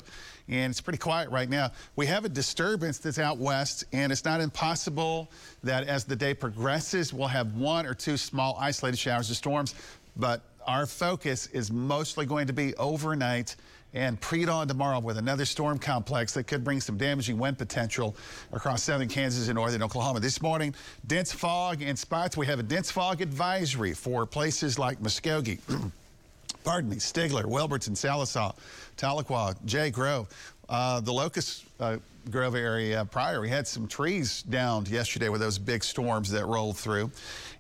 And it's pretty quiet right now. We have a disturbance that's out west, and it's not impossible that as the day progresses, we'll have one or two small isolated showers or storms. But our focus is mostly going to be overnight and pre-dawn tomorrow with another storm complex that could bring some damaging wind potential across southern Kansas and northern Oklahoma. This morning, dense fog in spots. We have a dense fog advisory for places like Muskogee, pardon me, Stigler, Wilburton, Salisaw, Tahlequah, Jay Grove, the Locust Grove area, Pryor. We had some trees downed yesterday with those big storms that rolled through.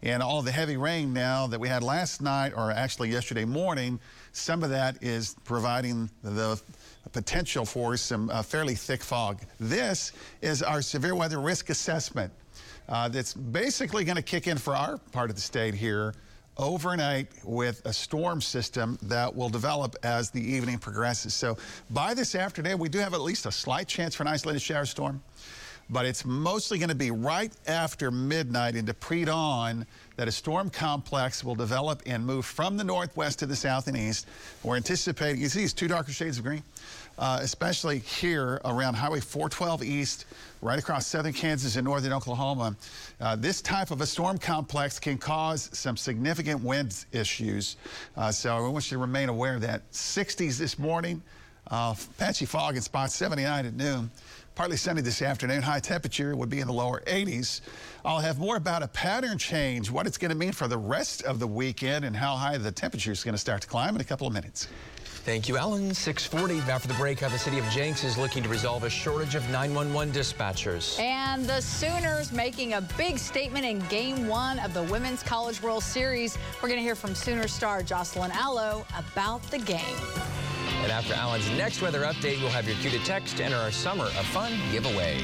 And all the heavy rain now that we had last night, or actually yesterday morning, some of that is providing the potential for some fairly thick fog. This is our severe weather risk assessment that's basically going to kick in for our part of the state here overnight with a storm system that will develop as the evening progresses. So by this afternoon, we do have at least a slight chance for an isolated shower storm, but it's mostly going to be right after midnight into pre-dawn that a storm complex will develop and move from the northwest to the south and east. We're anticipating, you see these two darker shades of green, especially here around Highway 412 East, right across southern Kansas and northern Oklahoma. This type of a storm complex can cause some significant wind issues. So I want you to remain aware of that. 60s this morning, patchy fog in spots, 79 at noon. Partly sunny this afternoon. High temperature would be in the lower 80s. I'll have more about a pattern change, what it's going to mean for the rest of the weekend, and how high the temperature is going to start to climb in a couple of minutes. Thank you, Alan. 6:40. After the break, how the city of Jenks is looking to resolve a shortage of 911 dispatchers. And the Sooners making a big statement in Game 1 of the Women's College World Series. We're going to hear from Sooner star Jocelyn Allo about the game. And after Alan's next weather update, we'll have your cue to text to enter our Summer of Fun giveaway.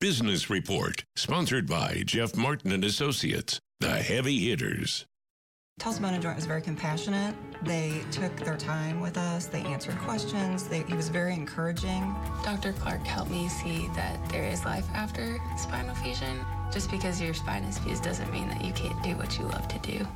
Business Report, sponsored by Jeff Martin and Associates, the heavy hitters. Tulsa Bone and Joint was very compassionate. They took their time with us. They answered questions. He was very encouraging. Dr. Clark helped me see that there is life after spinal fusion. Just because your spine is fused doesn't mean that you can't do what you love to do.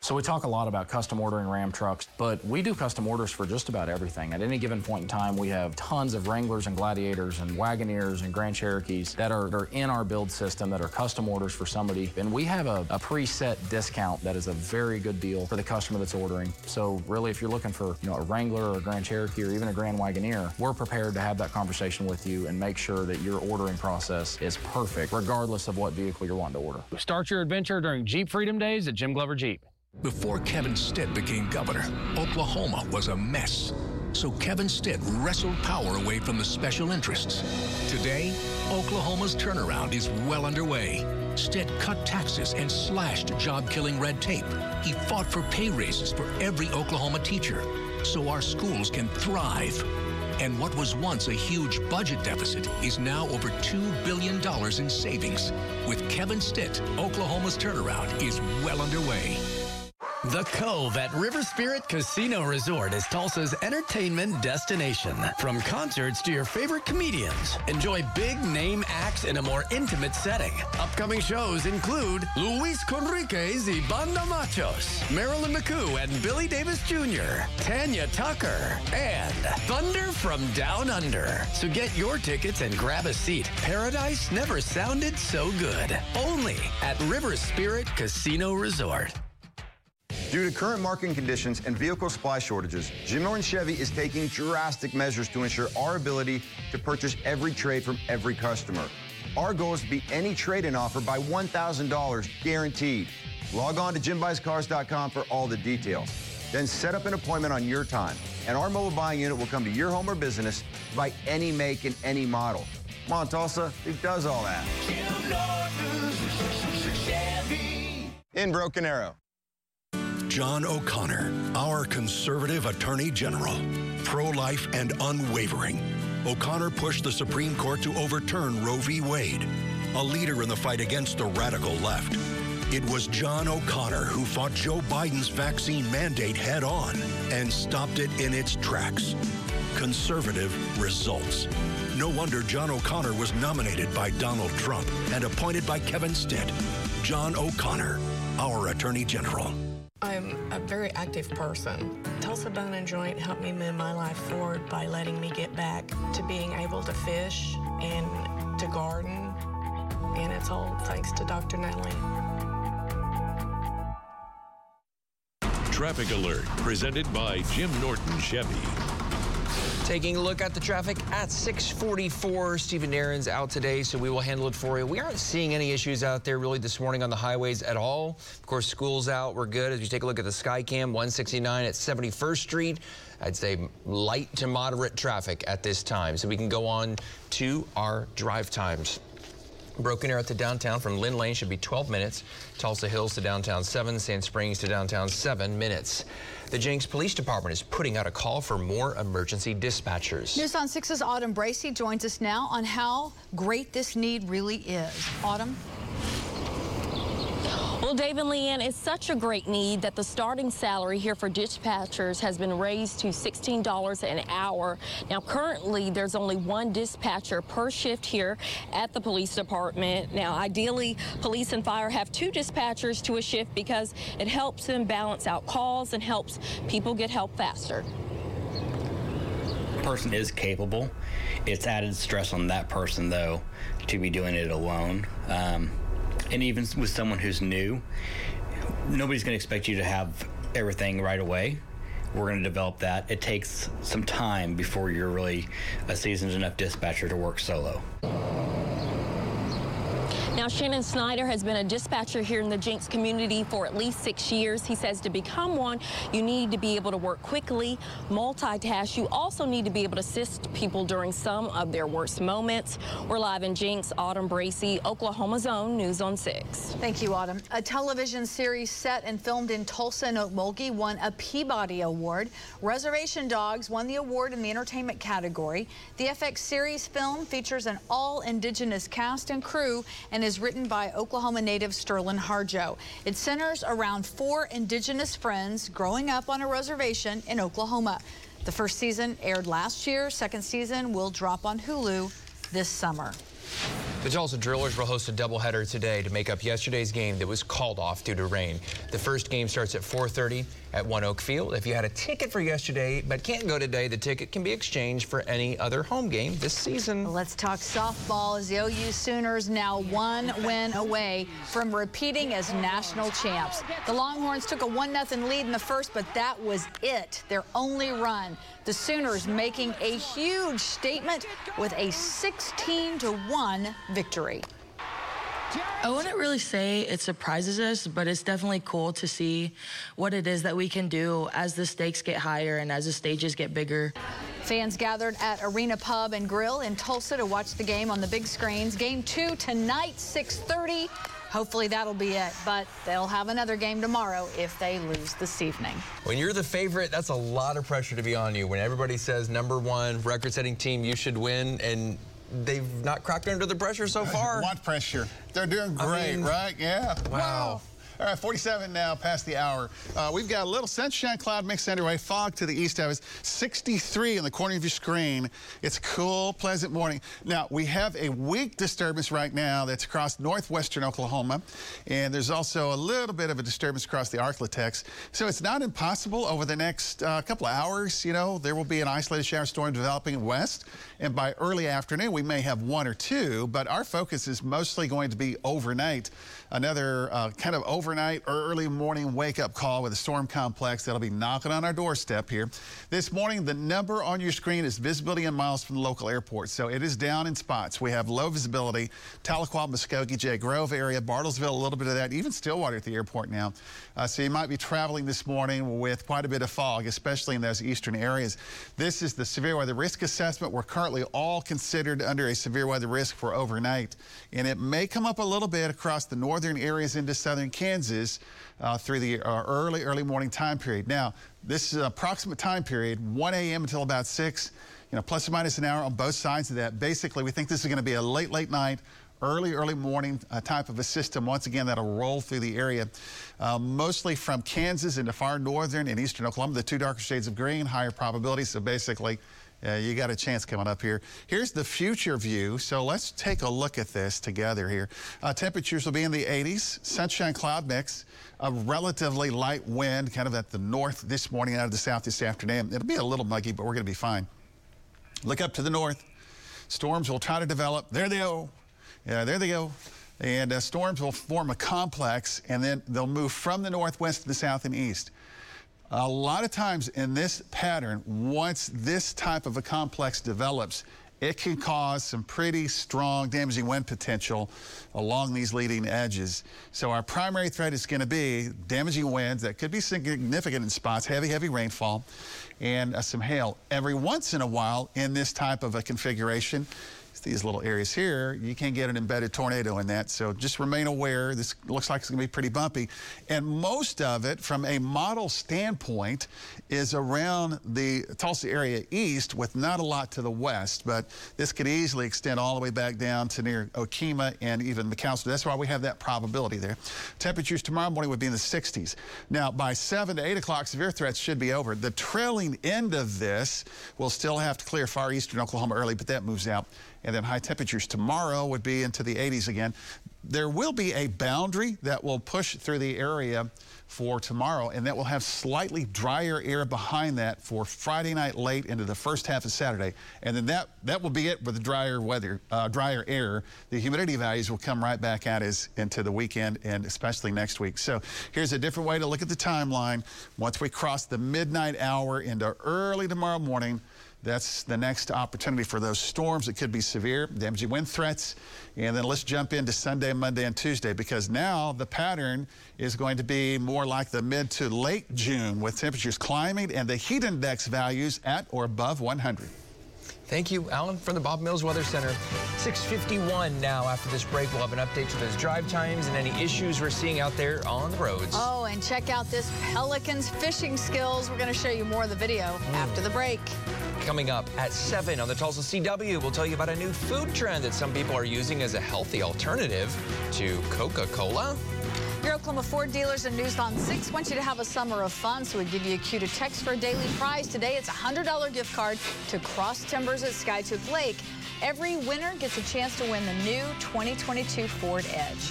So we talk a lot about custom ordering Ram trucks, but we do custom orders for just about everything. At any given point in time, we have tons of Wranglers and Gladiators and Wagoneers and Grand Cherokees that are in our build system that are custom orders for somebody. And we have a preset discount that is a very good deal for the customer that's ordering. So really, if you're looking for a Wrangler or a Grand Cherokee or even a Grand Wagoneer, we're prepared to have that conversation with you and make sure that your ordering process is perfect, regardless of what vehicle you're wanting to order. Start your adventure during Jeep Freedom Days at Jim Glover Jeep. Before Kevin Stitt became governor, Oklahoma was a mess. So Kevin Stitt wrestled power away from the special interests. Today, Oklahoma's turnaround is well underway. Stitt cut taxes and slashed job-killing red tape. He fought for pay raises for every Oklahoma teacher so our schools can thrive. And what was once a huge budget deficit is now over $2 billion in savings. With Kevin Stitt, Oklahoma's turnaround is well underway. The Cove at River Spirit Casino Resort is Tulsa's entertainment destination. From concerts to your favorite comedians, enjoy big-name acts in a more intimate setting. Upcoming shows include Luis Conriquez y Banda Machos, Marilyn McCoo and Billy Davis Jr., Tanya Tucker, and Thunder from Down Under. So get your tickets and grab a seat. Paradise never sounded so good. Only at River Spirit Casino Resort. Due to current market conditions and vehicle supply shortages, Jim Norton Chevy is taking drastic measures to ensure our ability to purchase every trade from every customer. Our goal is to beat any trade-in offer by $1,000, guaranteed. Log on to JimBuysCars.com for all the details. Then set up an appointment on your time, and our mobile buying unit will come to your home or business by any make and any model. Come on, Tulsa, who does all that? Jim Norton, Chevy. In Broken Arrow. John O'Connor, our conservative attorney general, pro-life and unwavering. O'Connor pushed the Supreme Court to overturn Roe v. Wade, a leader in the fight against the radical left. It was John O'Connor who fought Joe Biden's vaccine mandate head-on and stopped it in its tracks. Conservative results. No wonder John O'Connor was nominated by Donald Trump and appointed by Kevin Stitt. John O'Connor, our Attorney General. I'm a very active person. Tulsa Bone and Joint helped me move my life forward by letting me get back to being able to fish and to garden, and it's all thanks to Dr. Natalie. Traffic Alert, presented by Jim Norton Chevy. Taking a look at the traffic at 644. Stephen Darren's out today, so we will handle it for you. We aren't seeing any issues out there really this morning on the highways at all. Of course, school's out. We're good. As you take a look at the SkyCam, 169 at 71st Street. I'd say light to moderate traffic at this time. So we can go on to our drive times. Broken Arrow to downtown from Lynn Lane should be 12 minutes. Tulsa Hills to downtown 7. Sand Springs to downtown 7 minutes. The Jennings Police Department is putting out a call for more emergency dispatchers. News on 6's Autumn Bracey joins us now on how great this need really is. Autumn? Well, Dave and Leanne, it's such a great need that the starting salary here for dispatchers has been raised to $16 an hour. Now, currently, there's only one dispatcher per shift here at the police department. Now, ideally, police and fire have two dispatchers to a shift because it helps them balance out calls and helps people get help faster. Person is capable. It's added stress on that person, though, to be doing it alone. And even with someone who's new, nobody's going to expect you to have everything right away. We're going to develop that. It takes some time before you're really a seasoned enough dispatcher to work solo. Now, Shannon Snyder has been a dispatcher here in the Jenks community for at least 6 years. He says to become one, you need to be able to work quickly, multitask. You also need to be able to assist people during some of their worst moments. We're live in Jenks, Autumn Bracey, Oklahoma's own News on 6. Thank you, Autumn. A television series set and filmed in Tulsa and Okmulgee won a Peabody Award. Reservation Dogs won the award in the entertainment category. The FX series film features an all-Indigenous cast and crew and is written by Oklahoma native Sterling Harjo. It centers around four Indigenous friends growing up on a reservation in Oklahoma. The first season aired last year. Second season will drop on Hulu this summer. The Tulsa Drillers will host a doubleheader today to make up yesterday's game that was called off due to rain. The first game starts at 4:30 at One Oak Field. If you had a ticket for yesterday but can't go today, the ticket can be exchanged for any other home game this season. Let's talk softball as the OU Sooners now one win away from repeating as national champs. The Longhorns took a 1-0 lead in the first, but that was it, their only run. The Sooners making a huge statement with a 16-1 victory. I wouldn't really say it surprises us, but it's definitely cool to see what it is that we can do as the stakes get higher and as the stages get bigger. Fans gathered at Arena Pub and Grill in Tulsa to watch the game on the big screens. Game 2 tonight, 6:30. Hopefully that'll be it, but they'll have another game tomorrow if they lose this evening. When you're the favorite, that's a lot of pressure to be on you. When everybody says number one record-setting team, you should win, and they've not cracked under the pressure so far. What pressure? They're doing great, right? Yeah. Wow. All right, 47 now past the hour. We've got a little sunshine cloud mix underway. Fog to the east of us. 63 in the corner of your screen. It's a cool, pleasant morning. Now, we have a weak disturbance right now that's across northwestern Oklahoma. And there's also a little bit of a disturbance across the Arklatex. So it's not impossible over the next couple of hours, you know, there will be an isolated shower storm developing west. And by early afternoon, we may have one or two. But our focus is mostly going to be overnight. another kind of overnight or early morning wake-up call with a storm complex that'll be knocking on our doorstep here. This morning, the number on your screen is visibility in miles from the local airport, so it is down in spots. We have low visibility, Tahlequah, Muskogee, Jay Grove area, Bartlesville, a little bit of that, even Stillwater at the airport now. So you might be traveling this morning with quite a bit of fog, especially in those eastern areas. This is the severe weather risk assessment. We're currently all considered under a severe weather risk for overnight, and it may come up a little bit across the northern areas into southern Kansas through the early morning time period. Now, this is an approximate time period, 1 a.m. until about 6, you know, plus or minus an hour on both sides of that. Basically, we think this is going to be a late night, early morning type of a system. Once again, that'll roll through the area, mostly from Kansas into far northern and eastern Oklahoma, the two darker shades of green, higher probability. So basically, you got a chance coming up here. Here's the future view. So let's take a look at this together here. Temperatures will be in the 80s, sunshine cloud mix, a relatively light wind kind of at the north this morning, out of the south this afternoon. It'll be a little muggy, but we're going to be fine. Look up to the north. Storms will try to develop. There they go. Yeah, there they go. And storms will form a complex, and then they'll move from the northwest to the south and east. A lot of times in this pattern, once this type of a complex develops, it can cause some pretty strong damaging wind potential along these leading edges. So our primary threat is going to be damaging winds that could be significant in spots, heavy rainfall, and some hail. Every once in a while in this type of a configuration, these little areas here, you can get an embedded tornado in that, so just remain aware. This looks like it's going to be pretty bumpy, and most of it, from a model standpoint, is around the Tulsa area east with not a lot to the west, but this could easily extend all the way back down to near Okemah and even McAllister. That's why we have that probability there. Temperatures tomorrow morning would be in the 60s. Now, by 7 to 8 o'clock, severe threats should be over. The trailing end of this will still have to clear far eastern Oklahoma early, but that moves out. And then high temperatures tomorrow would be into the 80s again. There will be a boundary that will push through the area for tomorrow, and that will have slightly drier air behind that for Friday night late into the first half of Saturday. And then that will be it with the drier weather, drier air. The humidity values will come right back out as into the weekend and especially next week. So here's a different way to look at the timeline. Once we cross the midnight hour into early tomorrow morning, that's the next opportunity for those storms that could be severe, damaging wind threats. And then let's jump into Sunday, Monday, and Tuesday, because now the pattern is going to be more like the mid to late June, with temperatures climbing and the heat index values at or above 100. Thank you, Alan, from the Bob Mills Weather Center. 6:51 now. After this break, we'll have an update to those drive times and any issues we're seeing out there on the roads. Oh, and check out this pelican's fishing skills. We're going to show you more of the video after the break. Coming up at 7 on the Tulsa CW, we'll tell you about a new food trend that some people are using as a healthy alternative to Coca-Cola. Your Oklahoma Ford dealers and News on 6 want you to have a summer of fun, so we give you a cue to text for a daily prize. Today, it's a $100 gift card to Cross Timbers at Skytook Lake. Every winner gets a chance to win the new 2022 Ford Edge.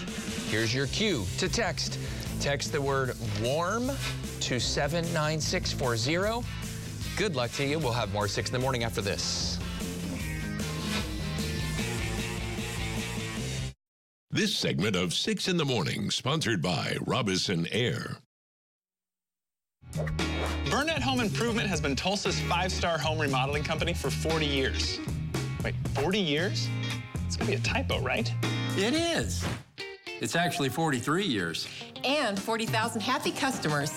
Here's your cue to text. Text the word WARM to 79640. Good luck to you. We'll have more 6 in the morning after this. This segment of 6 in the Morning, sponsored by Robison Air. Burnett Home Improvement has been Tulsa's 5-star home remodeling company for 40 years. Wait, 40 years? It's going to be a typo, right? It is. It's actually 43 years. And 40,000 happy customers.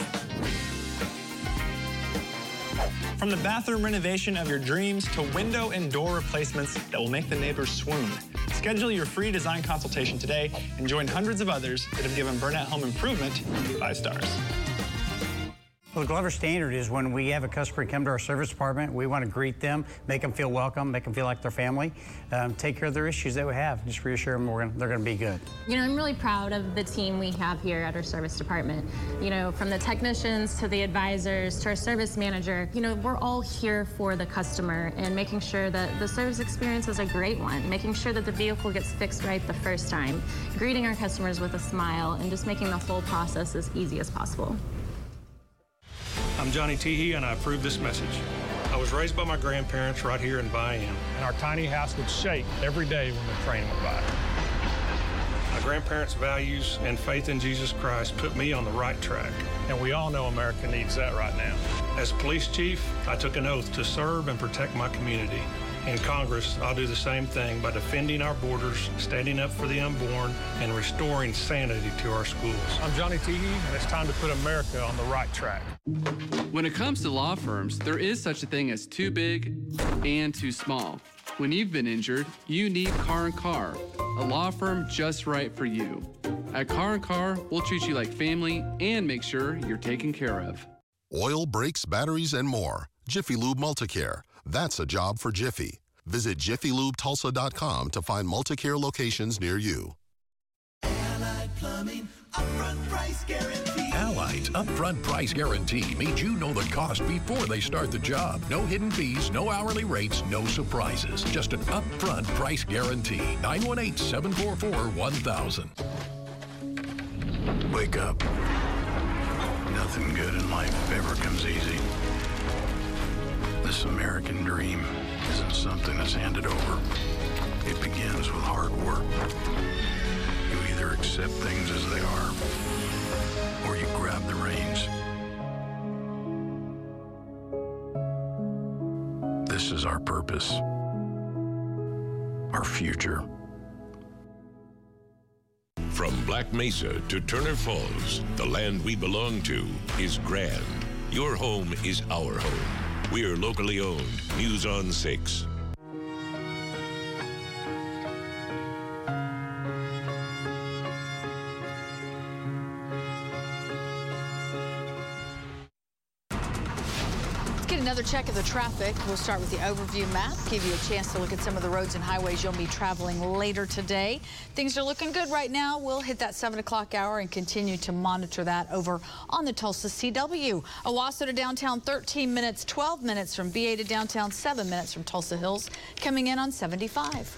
From the bathroom renovation of your dreams to window and door replacements that will make the neighbors swoon. Schedule your free design consultation today and join hundreds of others that have given Burnett Home Improvement 5 stars. Well, the Glover standard is when we have a customer come to our service department, we want to greet them, make them feel welcome, make them feel like they're family, take care of their issues that we have, just reassure them they're going to be good. You know, I'm really proud of the team we have here at our service department. You know, from the technicians to the advisors to our service manager, you know, we're all here for the customer and making sure that the service experience is a great one, making sure that the vehicle gets fixed right the first time, greeting our customers with a smile, and just making the whole process as easy as possible. I'm Johnny Teehee, and I approve this message. I was raised by my grandparents right here in Vian, and our tiny house would shake every day when the train went by. I grandparents' values and faith in Jesus Christ put me on the right track. And we all know America needs that right now. As police chief, I took an oath to serve and protect my community. In Congress, I'll do the same thing by defending our borders, standing up for the unborn, and restoring sanity to our schools. I'm Johnny Teehee, and it's time to put America on the right track. When it comes to law firms, there is such a thing as too big and too small. When you've been injured, you need Carr & Carr, a law firm just right for you. At Carr & Carr, we'll treat you like family and make sure you're taken care of. Oil, brakes, batteries, and more. Jiffy Lube Multicare. That's a job for Jiffy. Visit JiffyLubeTulsa.com to find Multicare locations near you. Allied Plumbing, upfront price guarantee. Allied's upfront price guarantee means you know the cost before they start the job. No hidden fees, no hourly rates, no surprises. Just an upfront price guarantee. 918-744-1000. Wake up. Nothing good in life ever comes easy. This American dream isn't something that's handed over. It begins with hard work. You either accept things as they are, or you grab the reins. This is our purpose, our future. From Black Mesa to Turner Falls, the land we belong to is grand. Your home is our home. We're locally owned. News on 6. Let's get another check of the traffic. We'll start with the overview map, give you a chance to look at some of the roads and highways you'll be traveling later today. Things are looking good right now. We'll hit that 7 o'clock hour and continue to monitor that over on the Tulsa CW. Owasso to downtown, 13 minutes, 12 minutes from BA to downtown, 7 minutes from Tulsa Hills, coming in on 75.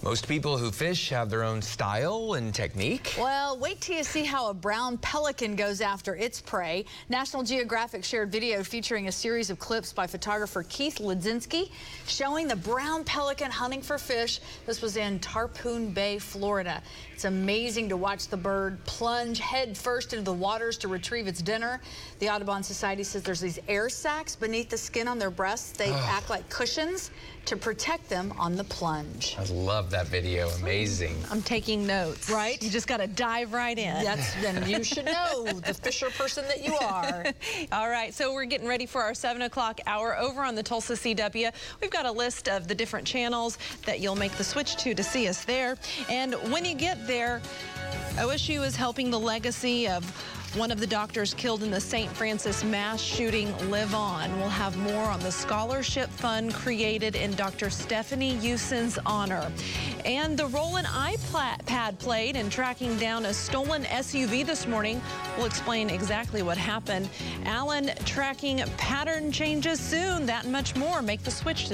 Most people who fish have their own style and technique. Well, wait till you see how a brown pelican goes after its prey. National Geographic shared video featuring a series of clips by photographer Keith Ledzinski showing the brown pelican hunting for fish. This was in Tarpon Bay, Florida. It's amazing to watch the bird plunge head first into the waters to retrieve its dinner. The Audubon Society says there's these air sacs beneath the skin on their breasts. They act like cushions to protect them on the plunge. I love that video. Amazing. I'm taking notes. Right? You just got to dive right in. Then you should know the fisher person that you are. All right, so we're getting ready for our 7 o'clock hour over on the Tulsa CW. We've got a list of the different channels that you'll make the switch to see us there. And when you get there, OSU is helping the legacy of one of the doctors killed in the St. Francis mass shooting live on. We'll have more on the scholarship fund created in Dr. Stephanie Husen's honor. And the role an iPad played in tracking down a stolen SUV this morning. We'll explain exactly what happened. Alan tracking pattern changes soon. That and much more. Make the switch to